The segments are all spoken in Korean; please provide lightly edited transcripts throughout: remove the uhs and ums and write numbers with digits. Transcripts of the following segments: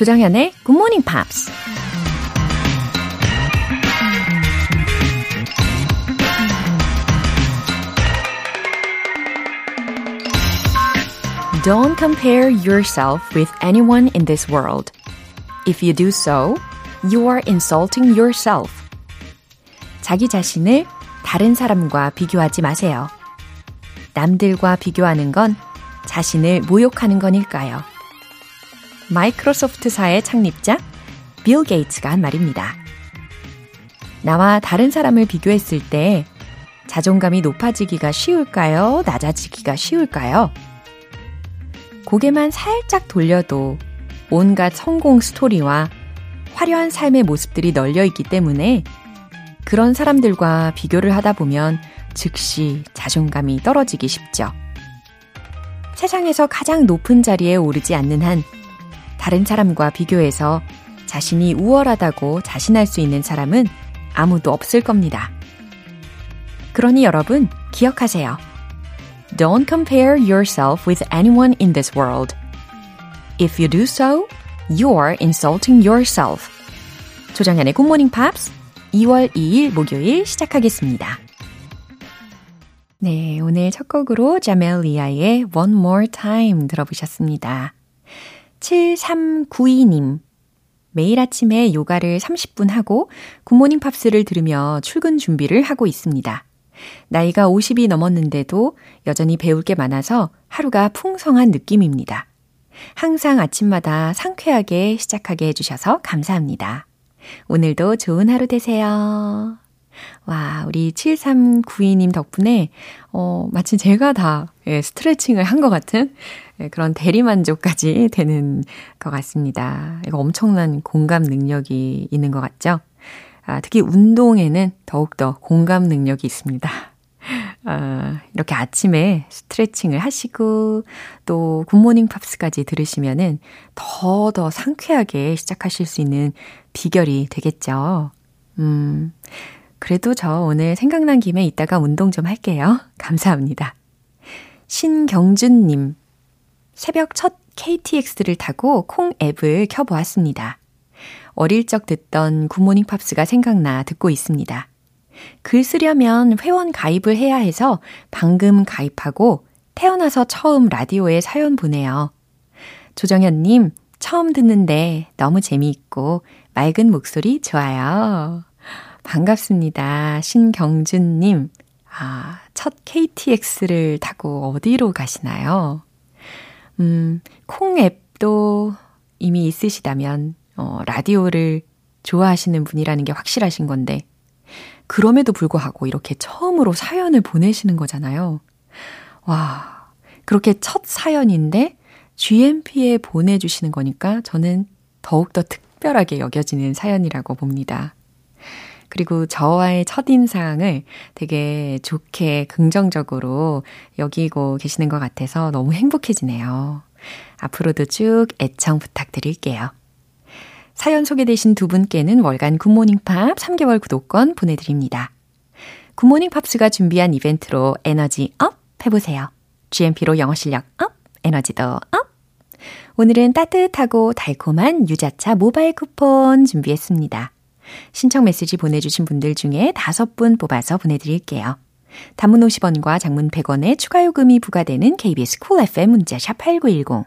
조장현의 굿모닝 팝스. Don't compare yourself with anyone in this world. If you do so, you are insulting yourself. 자기 자신을 다른 사람과 비교하지 마세요. 남들과 비교하는 건 자신을 모욕하는 거니까요. 마이크로소프트사의 창립자 빌 게이츠가 한 말입니다. 나와 다른 사람을 비교했을 때 자존감이 높아지기가 쉬울까요? 낮아지기가 쉬울까요? 고개만 살짝 돌려도 온갖 성공 스토리와 화려한 삶의 모습들이 널려 있기 때문에 그런 사람들과 비교를 하다 보면 즉시 자존감이 떨어지기 쉽죠. 세상에서 가장 높은 자리에 오르지 않는 한 다른 사람과 비교해서 자신이 우월하다고 자신할 수 있는 사람은 아무도 없을 겁니다. 그러니 여러분 기억하세요. Don't compare yourself with anyone in this world. If you do so, you are insulting yourself. 조정현의 굿모닝 팝스 2월 2일 목요일 시작하겠습니다. 네, 오늘 첫 곡으로 자멜리아의 One More Time 들어보셨습니다. 7392님, 매일 아침에 요가를 30분 하고 굿모닝 팝스를 들으며 출근 준비를 하고 있습니다. 나이가 50이 넘었는데도 여전히 배울 게 많아서 하루가 풍성한 느낌입니다. 항상 아침마다 상쾌하게 시작하게 해주셔서 감사합니다. 오늘도 좋은 하루 되세요. 와, 우리 7392님 덕분에 마치 제가 다 스트레칭을 한 것 같은 그런 대리만족까지 되는 것 같습니다. 이거 엄청난 공감 능력이 있는 것 같죠? 특히 운동에는 더욱더 공감 능력이 있습니다. 이렇게 아침에 스트레칭을 하시고 또 굿모닝 팝스까지 들으시면은 더 상쾌하게 시작하실 수 있는 비결이 되겠죠. 그래도 저 오늘 생각난 김에 이따가 운동 좀 할게요. 감사합니다. 신경준님, 새벽 첫 KTX를 타고 콩 앱을 켜보았습니다. 어릴 적 듣던 굿모닝 팝스가 생각나 듣고 있습니다. 글 쓰려면 회원 가입을 해야 해서 방금 가입하고 태어나서 처음 라디오에 사연 보내요. 조정현님, 처음 듣는데 너무 재미있고 맑은 목소리 좋아요. 반갑습니다. 신경준님. 첫 KTX를 타고 어디로 가시나요? 콩 앱도 이미 있으시다면 라디오를 좋아하시는 분이라는 게 확실하신 건데 그럼에도 불구하고 이렇게 처음으로 사연을 보내시는 거잖아요. 와, 그렇게 첫 사연인데 GMP에 보내주시는 거니까 저는 더욱더 특별하게 여겨지는 사연이라고 봅니다. 그리고 저와의 첫인상을 되게 좋게 긍정적으로 여기고 계시는 것 같아서 너무 행복해지네요. 앞으로도 쭉 애청 부탁드릴게요. 사연 소개되신 두 분께는 월간 굿모닝팝 3개월 구독권 보내드립니다. 굿모닝팝스가 준비한 이벤트로 에너지 업 해보세요. GMP로 영어 실력 업, 에너지도 업! 오늘은 따뜻하고 달콤한 유자차 모바일 쿠폰 준비했습니다. 신청 메시지 보내주신 분들 중에 5분 뽑아서 보내드릴게요. 단문 50원과 장문 100원의 추가 요금이 부과되는 KBS Cool FM 문자샵 8910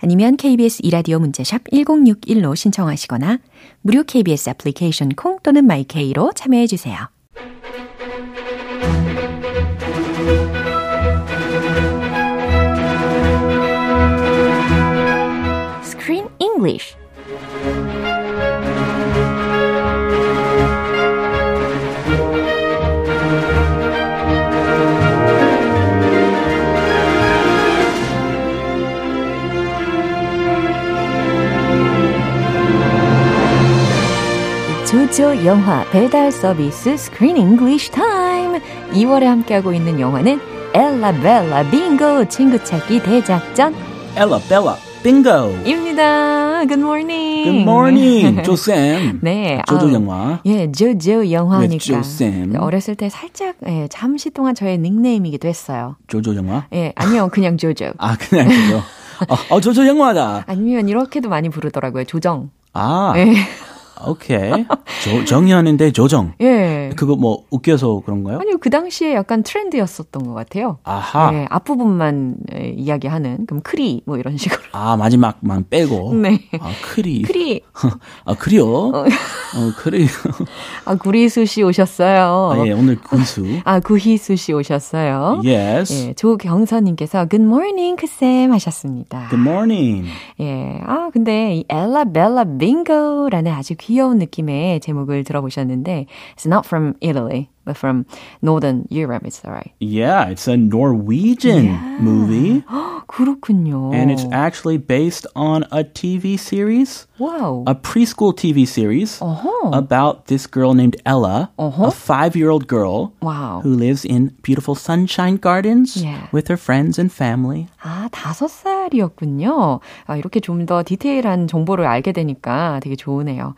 아니면 KBS 이라디오 문자샵 1061로 신청하시거나 무료 KBS 애플리케이션 콩 또는 마이케이로 참여해주세요. Screen English. 조조 영화 배달 서비스 Screen English Time. 2월에 함께하고 있는 영화는 Ella Bella Bingo 친구 찾기 대작전 Ella Bella Bingo입니다. Good morning. Good morning, 조쌤. 네, 조조 영화. 예, 조조 영화니까. 조쌤. 어렸을 때 살짝 잠시 동안 저의 닉네임이기도 했어요. 조조 영화? 예, 아니요, 그냥 조조. 아, 그냥 조조. 저 영화다. 아니면 이렇게도 많이 부르더라고요. 조정. 아. 네. 오케이. 정리하는데 조정. 예. 그거 뭐 웃겨서 그런가요? 아니요. 그 당시에 약간 트렌드였었던 것 같아요. 아하. 예, 앞부분만 이야기하는 그럼 크리 뭐 이런 식으로. 아 마지막만 빼고. 네. 아 크리. 크리. 아 크리요? 크리. 아 구리수 씨 오셨어요. 아, 예 오늘 구희수. 아 구희수 씨 오셨어요. Yes. 예, 조경선님께서 Good morning 크쌤 하셨습니다. Good morning. 예. 아 근데 이 Ella Bella Bingo라는 아주 귀여운 느낌의 제목을 들어보셨는데 It's not from Italy, but from Northern Europe. It's alright. Yeah, it's a Norwegian movie. 그렇군요. And it's actually based on a TV series. Wow. A preschool TV series about this girl named Ella, a 5-year-old girl who lives in beautiful sunshine gardens with her friends and family. 아, 5살이었군요. 아, 이렇게 좀 더 디테일한 정보를 알게 되니까 되게 좋으네요.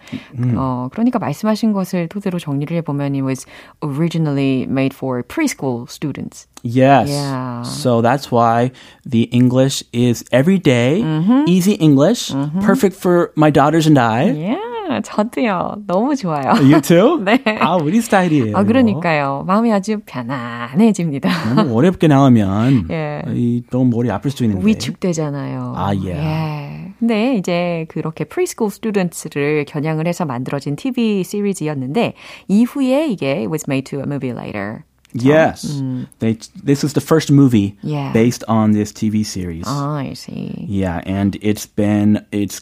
그러니까 말씀하신 것을 토대로 정리를 해보면 it was originally made for preschool students. Yes. Yeah. So that's why the English is everyday, easy English, perfect for my daughters and I. Yeah, 저도요. 너무 좋아요. You too? 네. 아, 우리 스타일이에요. 아, 그러니까요. 마음이 아주 편안해집니다. 너무 어렵게 나오면 예. 너무 머리 아플 수도 있는데. 위축되잖아요. 아, 예. 예. 근데 이제 그렇게 preschool students를 겨냥을 해서 만들어진 TV 시리즈였는데 이후에 이게 was made to a movie later. Yes. This is the first movie based on this TV series. Oh, I see. Yeah, and it's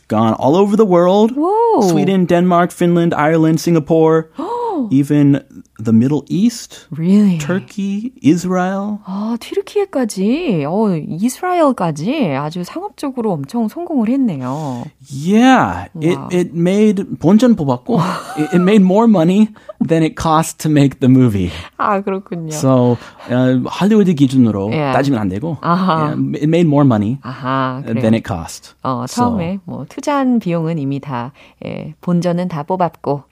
gone all over the world. Whoa. Sweden, Denmark, Finland, Ireland, Singapore, even the Middle East. Really? Turkey, Israel. 아, 튀르키예까지. 이스라엘까지 아주 상업적으로 엄청 성공을 했네요. Yeah, wow. it made 본전 뽑았고 it made more money than it cost to make the movie. 아, 그렇군요. So, 할리우드 기준으로 따지면 안 되고, it made more money than it cost. 처음에 뭐 투자한 비용은 이미 다 본전은 다 뽑았고,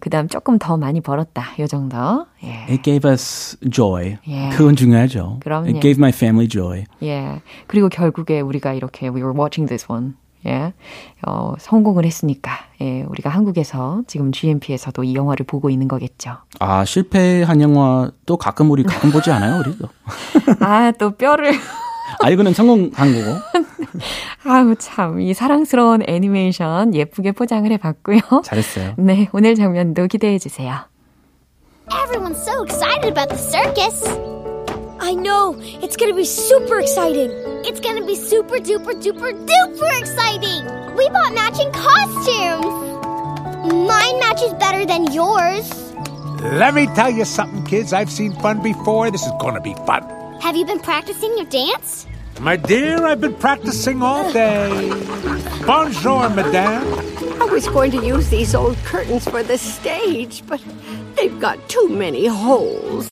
그다음 조금 더 많이 벌었다 이 정도. 예. It gave us joy. 예. 그건 중요하죠. 그럼요. It gave my family joy. 예. 그리고 결국에 우리가 이렇게 we were watching this one. 예, 성공을 했으니까 예, 우리가 한국에서 지금 GMP에서도 이 영화를 보고 있는 거겠죠. 아 실패한 영화도 가끔 우리 가끔 보지 않아요, 우리도. 아 또 뼈를. 아 이거는 성공한 거고. 아우 참 이 사랑스러운 애니메이션 예쁘게 포장을 해봤고요. 잘했어요. 네 오늘 장면도 기대해 주세요. Everyone's so excited about the circus. I know it's gonna be super exciting. It's going to be super duper duper duper exciting. We bought matching costumes. Mine matches better than yours. Let me tell you something, kids. I've seen fun before. This is going to be fun. Have you been practicing your dance? My dear, I've been practicing all day. Bonjour, madame. I was going to use these old curtains for the stage, but they've got too many holes.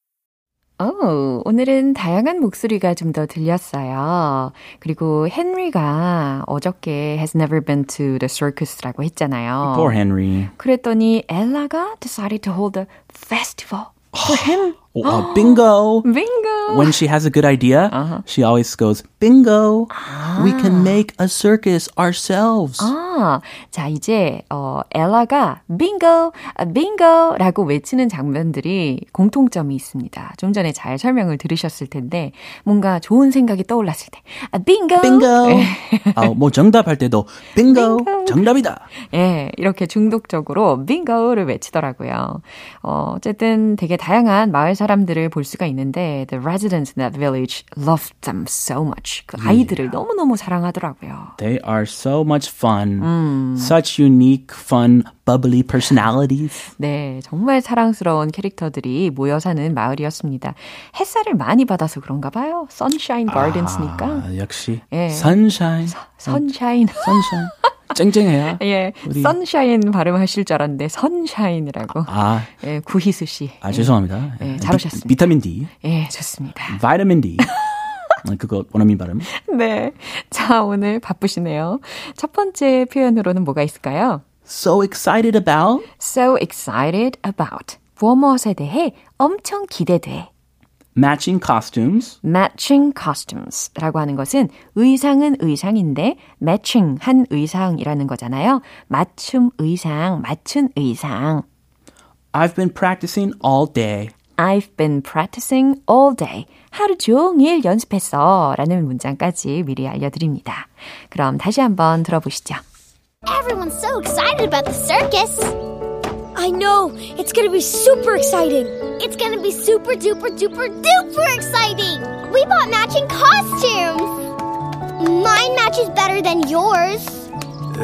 오늘은 다양한 목소리가 좀 더 들렸어요. 그리고 헨리가 어저께 has never been to the circus라고 했잖아요. Poor Henry. 그랬더니 엘라가 decided to hold a festival for him. Bingo. Bingo. When she has a good idea, she always goes, bingo. 아. We can make a circus ourselves. 아, 자, 이제 엘라가 bingo, bingo라고 외치는 장면들이 공통점이 있습니다. 좀 전에 잘 설명을 들으셨을 텐데 뭔가 좋은 생각이 떠올랐을 때 bingo. bingo. 뭐 정답할 때도 bingo, bingo. 정답이다. 예, 이렇게 중독적으로 bingo를 외치더라고요. 어쨌든 되게 다양한 마을 사람들을 볼 수가 있는데 the residents in that village loved them so much. 그 아이들을 너무너무 사랑하더라고요. They are so much fun. Such unique, fun, bubbly personalities. 네, 정말 사랑스러운 캐릭터들이 모여 사는 마을이었습니다. 햇살을 많이 받아서 그런가 봐요. Sunshine Gardens니까. 아, 역시. 예. Sunshine. Sunshine. Sunshine. 쨍쨍해요. 예, 우리. 선샤인 발음하실 줄 알았는데 선샤인이라고. 예, 구희수 씨. 아 죄송합니다. 예, 잘 오셨습니다. 비타민 D. 예, 좋습니다. 비타민 D. 그거 원어민 발음. 네, 자 오늘 바쁘시네요. 첫 번째 표현으로는 뭐가 있을까요? So excited about. So excited about. 무엇에 대해 엄청 기대돼. matching costumes. matching costumes라고 하는 것은 의상은 의상인데 매칭한 의상이라는 거잖아요. 맞춤 의상, 맞춘 의상. I've been practicing all day. I've been practicing all day. 하루 종일 연습했어 라는 문장까지 미리 알려드립니다. 그럼 다시 한번 들어보시죠. Everyone's so excited about the circus. I know. It's going to be super exciting. It's going to be super duper duper duper exciting. We bought matching costumes. Mine matches better than yours.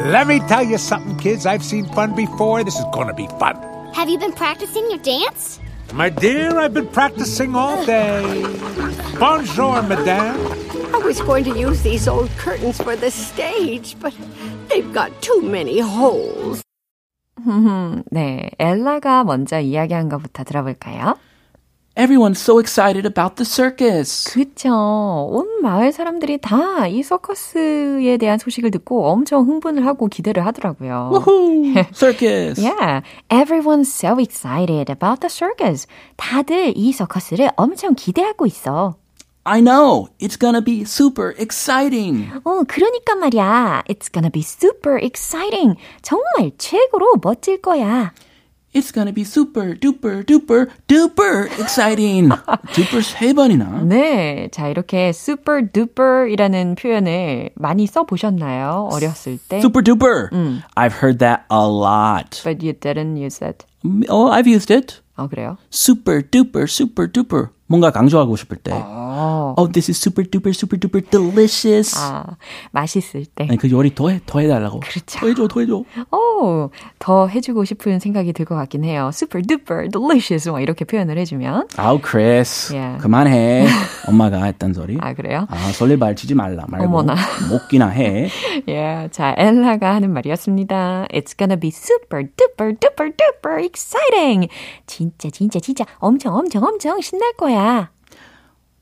Let me tell you something, kids. I've seen fun before. This is going to be fun. Have you been practicing your dance? My dear, I've been practicing all day. Bonjour, madame. I was going to use these old curtains for the stage, but they've got too many holes. 네, 엘라가 먼저 이야기한 것부터 들어볼까요? Everyone's so excited about the circus. 그쵸. 온 마을 사람들이 다 이 서커스에 대한 소식을 듣고 엄청 흥분을 하고 기대를 하더라고요. Woohoo! Circus! Yeah. Everyone's so excited about the circus. 다들 이 서커스를 엄청 기대하고 있어. I know. It's gonna be super exciting. 그러니까 말이야. It's gonna be super exciting. 정말 최고로 멋질 거야. It's gonna be super duper duper duper exciting. duper 세 번이나. 네, 자 이렇게 super duper이라는 표현을 많이 써 보셨나요? 어렸을 때. Super duper. I've heard that a lot. But you didn't use it. Oh, I've used it. 아, 그래요? Super duper super duper. 뭔가 강조하고 싶을 때. Oh, this is super duper super duper delicious. 아, 맛있을 때. 아니, 그 요리 더해 달라고. 그렇죠. 더해줘. 오, 더 해주고 싶은 생각이 들 것 같긴 해요. Super duper delicious 뭐 이렇게 표현을 해주면. 아우, 크리스. Yeah. 그만해. 엄마가 했단 소리. 아, 그래요? 아, 솔리발 치지 말고. 어머나. 먹기나 해. yeah, 자, 엘라가 하는 말이었습니다. It's gonna be super duper duper duper exciting. 진짜 엄청 신날 거야.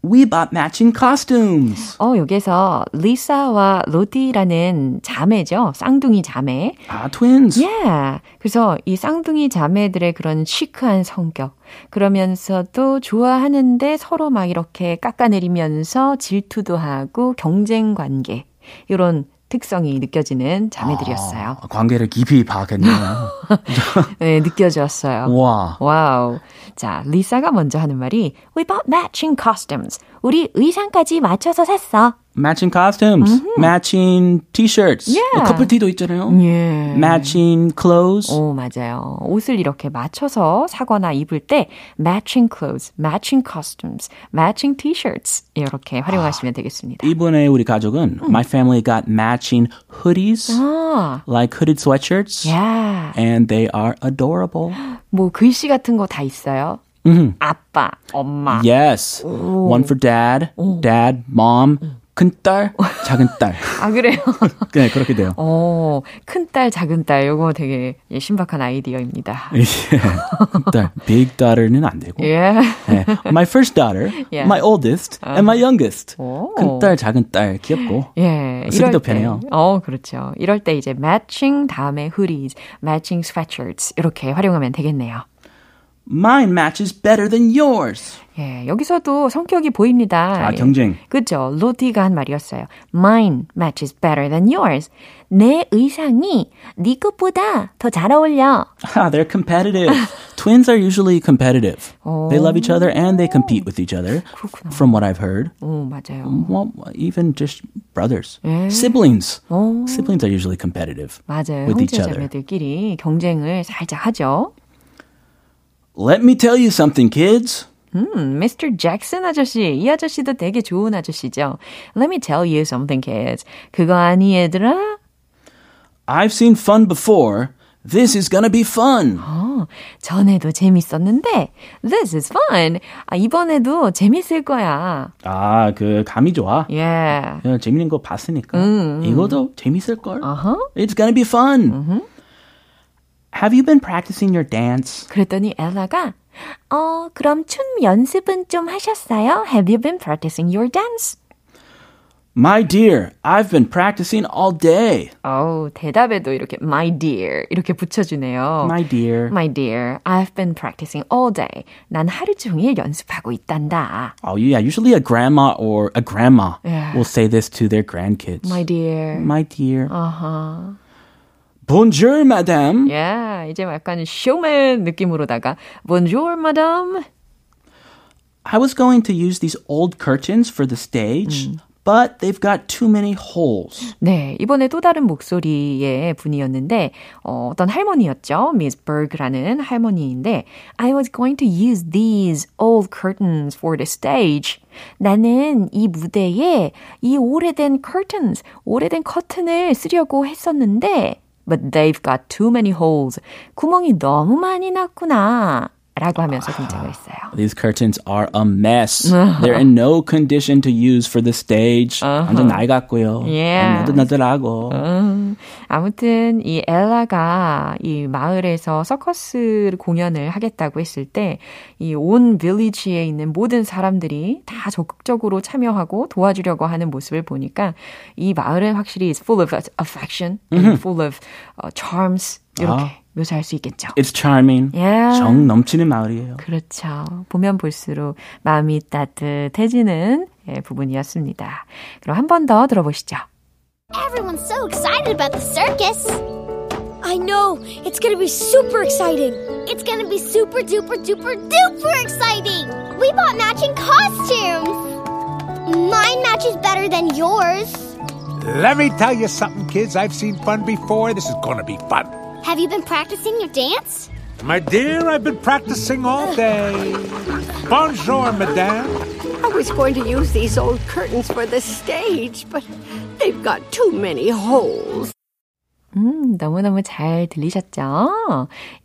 We bought matching costumes. 여기에서 리사와 로디라는 자매죠. 쌍둥이 자매. 아, twins. Yeah. 그래서 이 쌍둥이 자매들의 그런 시크한 성격. 그러면서도 좋아하는데 서로 막 이렇게 깎아내리면서 질투도 하고 경쟁 관계. 이런 특성이 느껴지는 자매들이었어요. 아, 관계를 깊이 파악했네요. 네, 느껴졌어요. 와. 와우. 자, 리사가 먼저 하는 말이 We bought matching costumes. 우리 의상까지 맞춰서 샀어. Matching costumes, matching t-shirts, yeah. 커플티도 있잖아요. Yeah. Matching clothes. 오, 맞아요. 옷을 이렇게 맞춰서 사거나 입을 때 matching clothes, matching costumes, matching t-shirts 이렇게 활용하시면 되겠습니다. 이번에 우리 가족은 my family got matching hoodies, like hooded sweatshirts, yeah. and they are adorable. 뭐 글씨 같은 거 다 있어요. 아빠, 엄마. Yes, 오. one for dad, 오. dad, mom. 큰딸, 작은딸. 아, 그래요? 네, 그렇게 돼요. 큰딸, 작은딸. 요거 되게 신박한 아이디어입니다. 예, 큰딸. Big daughter는 안 되고. 예. 네, my first daughter, yeah. my oldest, and my youngest. 오. 큰딸, 작은딸. 귀엽고. 예. 쓰기도 편해요. 그렇죠. 이럴 때 이제 matching 다음에 hoodies, matching sweatshirts. 이렇게 활용하면 되겠네요. Mine matches better than yours. 예, 여기서도 성격이 보입니다. 아, 경쟁. 그렇죠. 로디가 한 말이었어요. Mine matches better than yours. 내 의상이 네 것보다 더 잘 어울려. Ah, they're competitive. Twins are usually competitive. They love each other and they compete with each other. 그렇구나. From what I've heard. 맞아요. Well, even just brothers. 예. Siblings. Siblings are usually competitive. 맞아요. with each other. 형제자매들끼리 경쟁을 살짝 하죠. Let me tell you something, kids. Mr. Jackson 아저씨. 이 아저씨도 되게 좋은 아저씨죠. Let me tell you something, kids. 그거 아니, 얘들아? I've seen fun before. This is gonna be fun. 전에도 재밌었는데 This is fun. 아, 이번에도 재밌을 거야. 아, 그 감이 좋아. 예. Yeah. 재밌는 거 봤으니까. 이거도 재밌을걸? It's gonna be fun. Have you been practicing your dance? 그랬더니 엘라가 그럼 춤 연습은 좀 하셨어요? Have you been practicing your dance? My dear, I've been practicing all day. 어우, 대답에도 이렇게 my dear 이렇게 붙여주네요. My dear, I've been practicing all day. 난 하루 종일 연습하고 있단다. Oh yeah, usually a grandma yeah. will say this to their grandkids. My dear. Uh-huh. Bonjour, madame. Yeah, 이제 약간 showman 느낌으로다가 Bonjour, madame. I was going to use these old curtains for the stage. But they've got too many holes. 네, 이번에 또 다른 목소리의 분이었는데 어떤 할머니였죠. Miss Berg라는 할머니인데 I was going to use these old curtains for the stage. 나는 이 무대에 이 오래된 커튼을 쓰려고 했었는데 But they've got too many holes. 구멍이 너무 많이 났구나. 라고 하면서 등장을 했어요. These curtains are a mess. They're in no condition to use for the stage. 완전 날 같고요. Yeah. 너들너들하고. 아무튼 이 엘라가 이 마을에서 서커스 공연을 하겠다고 했을 때 이 온 빌리지에 있는 모든 사람들이 다 적극적으로 참여하고 도와주려고 하는 모습을 보니까 이 마을은 확실히 is full of affection, full of charms 이렇게. 묘사할 수 있겠죠. It's charming. Yeah. 정 넘치는 마을이에요. 그렇죠. 보면 볼수록 마음이 따뜻해지는 부분이었습니다. 그럼 한 번 더 들어보시죠. Everyone's so excited about the circus. I know. It's going to be super exciting. It's going to be super duper duper duper exciting. We bought matching costumes. Mine matches better than yours. Let me tell you something, kids. I've seen fun before. This is going to be fun. Have you been practicing your dance? My dear, I've been practicing all day. Bonjour, madame. I was going to use these old curtains for the stage, but they've got too many holes. 너무너무 잘 들리셨죠?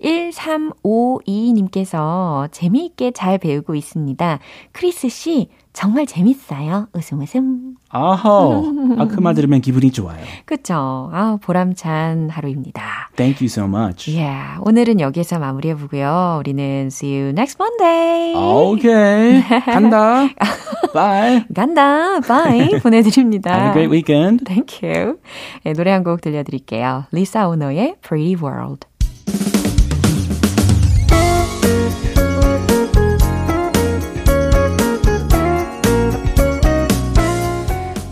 1352님께서 재미있게 잘 배우고 있습니다. 크리스 씨. 정말 재밌어요. 웃음. 아호. 아, 그 말 들으면 기분이 좋아요. 그렇죠. 아, 보람찬 하루입니다. Thank you so much. Yeah. 오늘은 여기에서 마무리해 보고요. 우리는 see you next Monday. Okay. 간다. Bye. 간다. Bye. 보내드립니다. Have a great weekend. Thank you. 네, 노래 한 곡 들려드릴게요. 리사 오노의 Pretty World.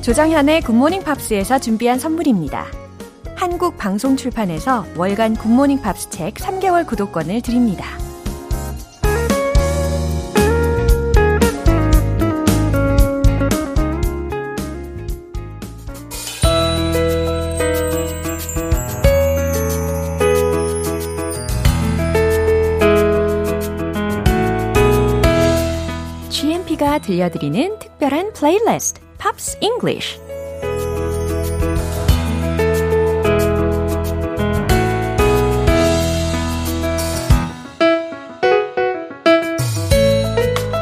조장현의 굿모닝 팝스에서 준비한 선물입니다. 한국 방송 출판에서 월간 굿모닝 팝스 책 3개월 구독권을 드립니다. GMP가 들려드리는 특별한 플레이리스트 Pops English.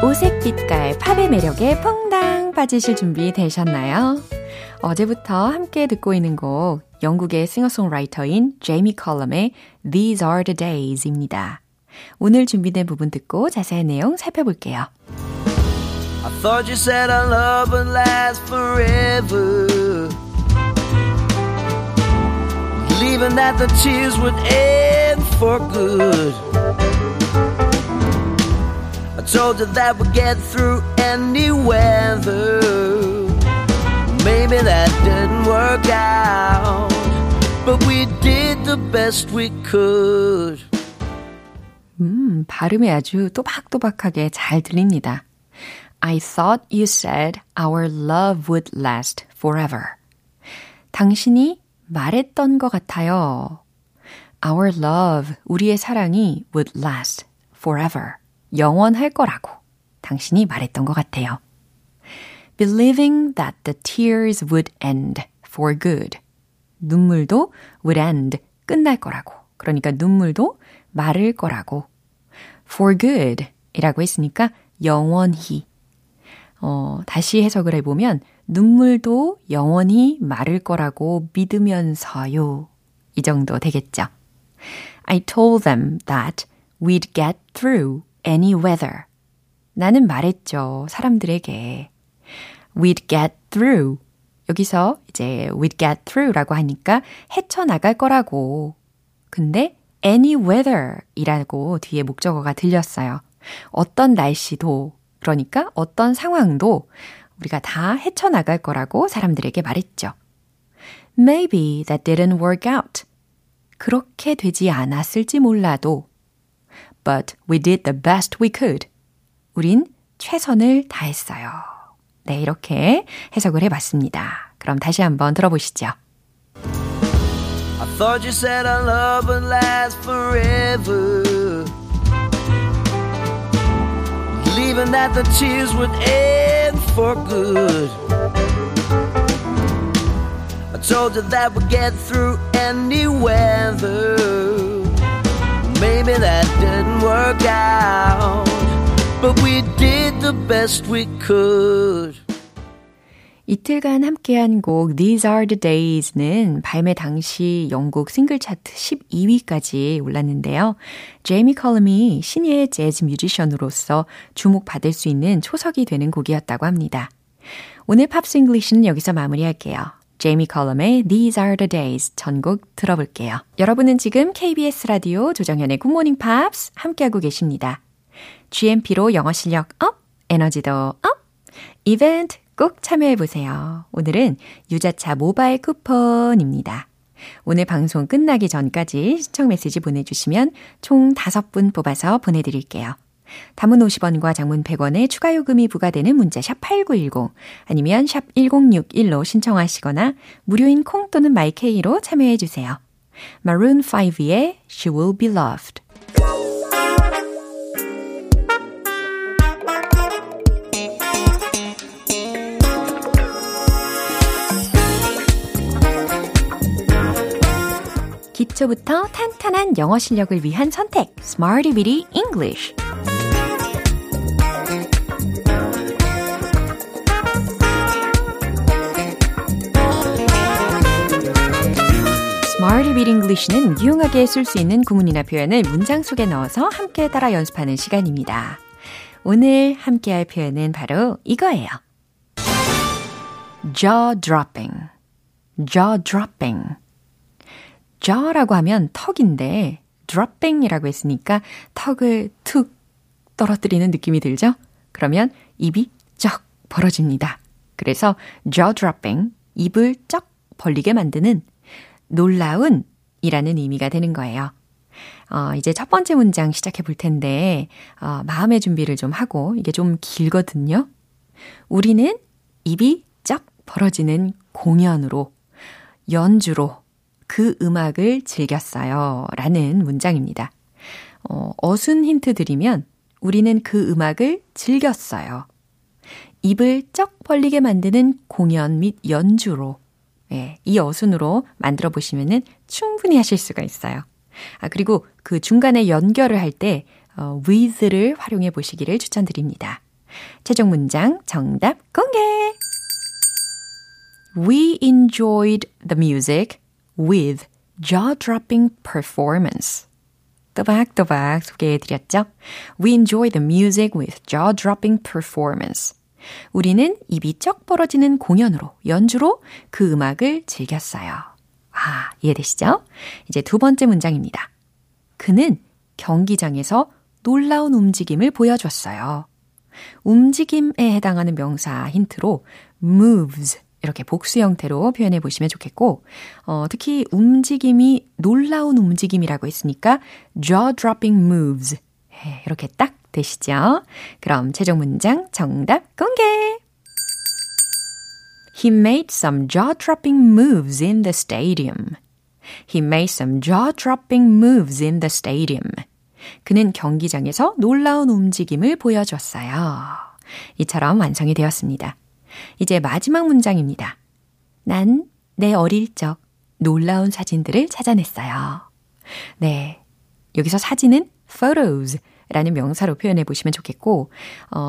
오색빛깔 팝의 매력에 퐁당 빠지실 준비 되셨나요? 어제부터 함께 듣고 있는 곡 영국의 싱어송라이터인 제이미 컬럼의 These Are the Days입니다. 오늘 준비된 부분 듣고 자세한 내용 살펴볼게요. I thought you said our love would last forever. Believing that the tears would end for good. I told you that we'd get through any weather. Maybe that didn't work out, but we did the best we could. 발음이 아주 또박또박하게 잘 들립니다. I thought you said our love would last forever. 당신이 말했던 것 같아요. Our love, 우리의 사랑이 would last forever. 영원할 거라고 당신이 말했던 것 같아요. Believing that the tears would end for good. 눈물도 would end, 끝날 거라고. 그러니까 눈물도 마를 거라고. For good 이라고 했으니까 영원히. 다시 해석을 해보면 눈물도 영원히 마를 거라고 믿으면서요. 이 정도 되겠죠. I told them that we'd get through any weather. 나는 말했죠. 사람들에게. We'd get through 여기서 이제 we'd get through라고 하니까 헤쳐나갈 거라고. 근데 any weather이라고 뒤에 목적어가 들렸어요. 어떤 날씨도, 그러니까 어떤 상황도 우리가 다 헤쳐나갈 거라고 사람들에게 말했죠. Maybe that didn't work out. 그렇게 되지 않았을지 몰라도. But we did the best we could. 우린 최선을 다했어요. 네, 이렇게 해석을 해봤습니다. 그럼 다시 한번 들어보시죠. I thought you said our love would last forever. Believing that the tears would end for good. I told you that we'd get through any weather. Maybe that didn't work out. But we did the best we could. 이틀간 함께한 곡 These Are the Days는 발매 당시 영국 싱글 차트 12위까지 올랐는데요. 제이미 컬럼이 신예 재즈 뮤지션으로서 주목받을 수 있는 초석이 되는 곡이었다고 합니다. 오늘 팝스 잉글리시는 여기서 마무리할게요. 제이미 컬럼의 These Are the Days 전곡 들어볼게요. 여러분은 지금 KBS 라디오 조정현의 굿모닝 팝스 함께하고 계십니다. GMP로 영어 실력 업, 에너지도 업, 이벤트 꼭 참여해보세요. 오늘은 유자차 모바일 쿠폰입니다. 오늘 방송 끝나기 전까지 신청 메시지 보내주시면 총 5분 뽑아서 보내드릴게요. 단문 50원과 장문 100원의 추가 요금이 부과되는 문자 샵 8910 아니면 샵 1061로 신청하시거나 무료인 콩 또는 마이케이로 참여해주세요. Maroon 5의 She Will Be Loved. 기초부터 탄탄한 영어 실력을 위한 선택 Smarty Bitty English Smarty Bitty English는 유용하게 쓸 수 있는 구문이나 표현을 문장 속에 넣어서 함께 따라 연습하는 시간입니다. 오늘 함께할 표현은 바로 이거예요. Jaw dropping, jaw dropping. jaw라고 하면 턱인데 dropping이라고 했으니까 턱을 툭 떨어뜨리는 느낌이 들죠? 그러면 입이 쩍 벌어집니다. 그래서 jaw dropping, 입을 쩍 벌리게 만드는 놀라운 이라는 의미가 되는 거예요. 이제 첫 번째 문장 시작해 볼 텐데 마음의 준비를 좀 하고 이게 좀 길거든요. 우리는 입이 쩍 벌어지는 공연으로, 연주로 그 음악을 즐겼어요. 라는 문장입니다. 어순 힌트 드리면 우리는 그 음악을 즐겼어요. 입을 쩍 벌리게 만드는 공연 및 연주로, 예, 이 어순으로 만들어 보시면 충분히 하실 수가 있어요. 그리고 그 중간에 연결을 할 때 with를 활용해 보시기를 추천드립니다. 최종 문장 정답 공개! We enjoyed the music with jaw-dropping performance. 또박또박 소개해드렸죠? We enjoy the music with jaw-dropping performance. 우리는 입이 쩍 벌어지는 공연으로, 연주로 그 음악을 즐겼어요. 아, 이해되시죠? 이제 두 번째 문장입니다. 그는 경기장에서 놀라운 움직임을 보여줬어요. 움직임에 해당하는 명사 힌트로 moves. 이렇게 복수 형태로 표현해 보시면 좋겠고 특히 움직임이 놀라운 움직임이라고 했으니까 jaw-dropping moves 이렇게 딱 되시죠? 그럼 최종 문장 정답 공개! He made some jaw-dropping moves in the stadium. He made some jaw-dropping moves in the stadium. 그는 경기장에서 놀라운 움직임을 보여줬어요. 이처럼 완성이 되었습니다. 이제 마지막 문장입니다. 난 내 어릴 적 놀라운 사진들을 찾아냈어요. 네, 여기서 사진은 photos라는 명사로 표현해 보시면 좋겠고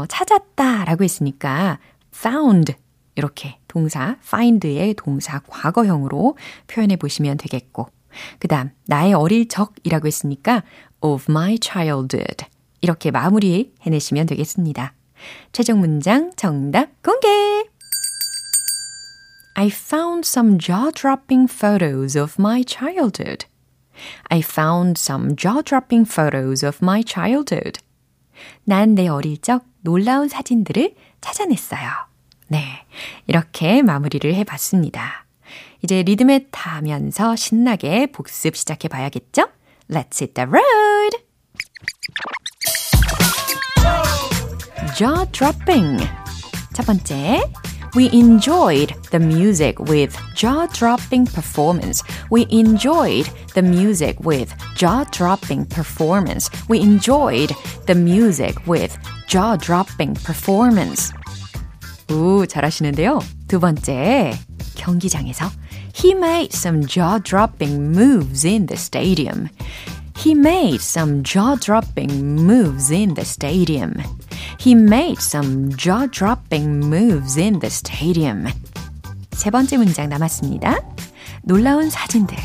찾았다라고 했으니까 found 이렇게 동사 find의 동사 과거형으로 표현해 보시면 되겠고 그 다음 나의 어릴 적이라고 했으니까 of my childhood 이렇게 마무리 해내시면 되겠습니다. 최종 문장 정답 공개! I found some jaw-dropping photos of my childhood. I found some jaw-dropping photos of my childhood. 난 내 어릴 적 놀라운 사진들을 찾아냈어요. 네, 이렇게 마무리를 해봤습니다. 이제 리듬에 타면서 신나게 복습 시작해봐야겠죠? Let's hit the road! Jaw-dropping. 첫 번째, We enjoyed the music with jaw-dropping performance. We enjoyed the music with jaw-dropping performance. We enjoyed the music with jaw-dropping performance. 오, 잘하시는데요. 두 번째, 경기장에서 He made some jaw-dropping moves in the stadium. He made some jaw-dropping moves in the stadium. He made some jaw-dropping moves in the stadium. 세 번째 문장 남았습니다. 놀라운 사진들.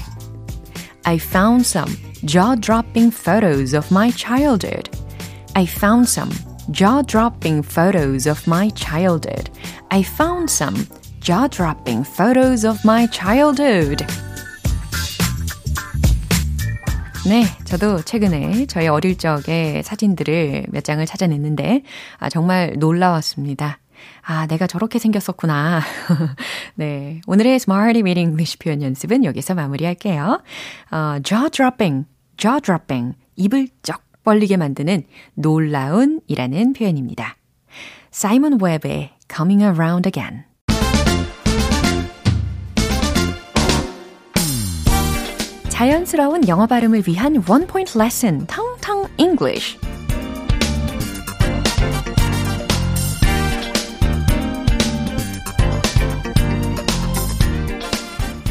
I found some jaw-dropping photos of my childhood. I found some jaw-dropping photos of my childhood. I found some jaw-dropping photos of my childhood. 네, 저도 최근에 저의 어릴 적의 사진들을 몇 장을 찾아냈는데 정말 놀라웠습니다. 아, 내가 저렇게 생겼었구나. 네, 오늘의 Smarty with English 표현 연습은 여기서 마무리할게요. Jaw-dropping, jaw-dropping, 입을 쩍 벌리게 만드는 놀라운이라는 표현입니다. 사이먼 웹의 Coming Around Again. 자연스러운 영어 발음을 위한 One Point Lesson, 텅텅 English.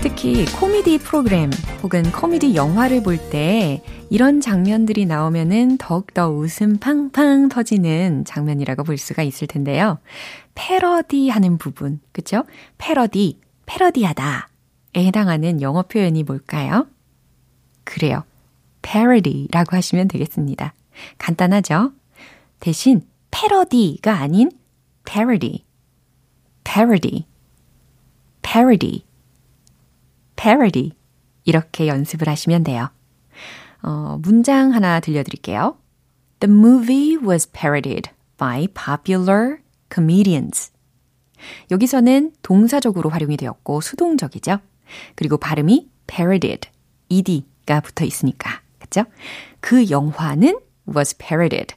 특히 코미디 프로그램 혹은 코미디 영화를 볼 때 이런 장면들이 나오면은 더욱더 웃음 팡팡 터지는 장면이라고 볼 수가 있을 텐데요. 패러디하는 부분, 그렇죠? 패러디, 패러디하다에 해당하는 영어 표현이 뭘까요? 그래요. parody라고 하시면 되겠습니다. 간단하죠? 대신 패러디가 아닌 parody, parody, parody, parody 이렇게 연습을 하시면 돼요. 문장 하나 들려드릴게요. The movie was parodied by popular comedians. 여기서는 동사적으로 활용이 되었고 수동적이죠. 그리고 발음이 parodied, ed 가 붙어 있으니까, 그렇죠? 그 영화는 was parodied,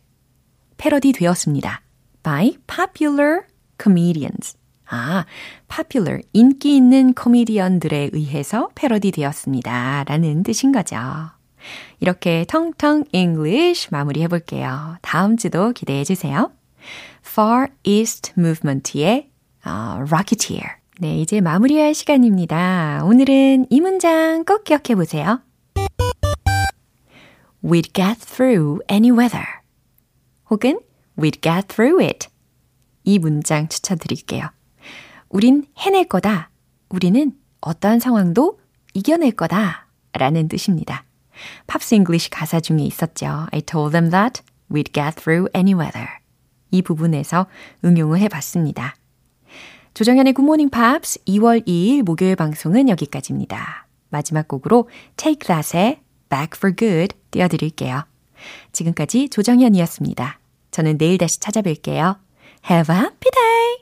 패러디 되었습니다. by popular comedians. 아, popular, 인기 있는 코미디언들에 의해서 패러디 되었습니다. 라는 뜻인 거죠. 이렇게 텅텅 English 마무리해 볼게요. 다음 주도 기대해 주세요. Far East Movement의 Rocketeer. 네, 이제 마무리할 시간입니다. 오늘은 이 문장 꼭 기억해 보세요. We'd get through any weather. 혹은 We'd get through it. 이 문장 추천드릴게요. 우린 해낼 거다. 우리는 어떠한 상황도 이겨낼 거다. 라는 뜻입니다. 팝스 잉글리시 가사 중에 있었죠. I told them that we'd get through any weather. 이 부분에서 응용을 해봤습니다. 조정현의 굿모닝 팝스 2월 2일 목요일 방송은 여기까지입니다. 마지막 곡으로 Take That의 Back for Good 띄워드릴게요. 지금까지 조정현이었습니다. 저는 내일 다시 찾아뵐게요. Have a happy day!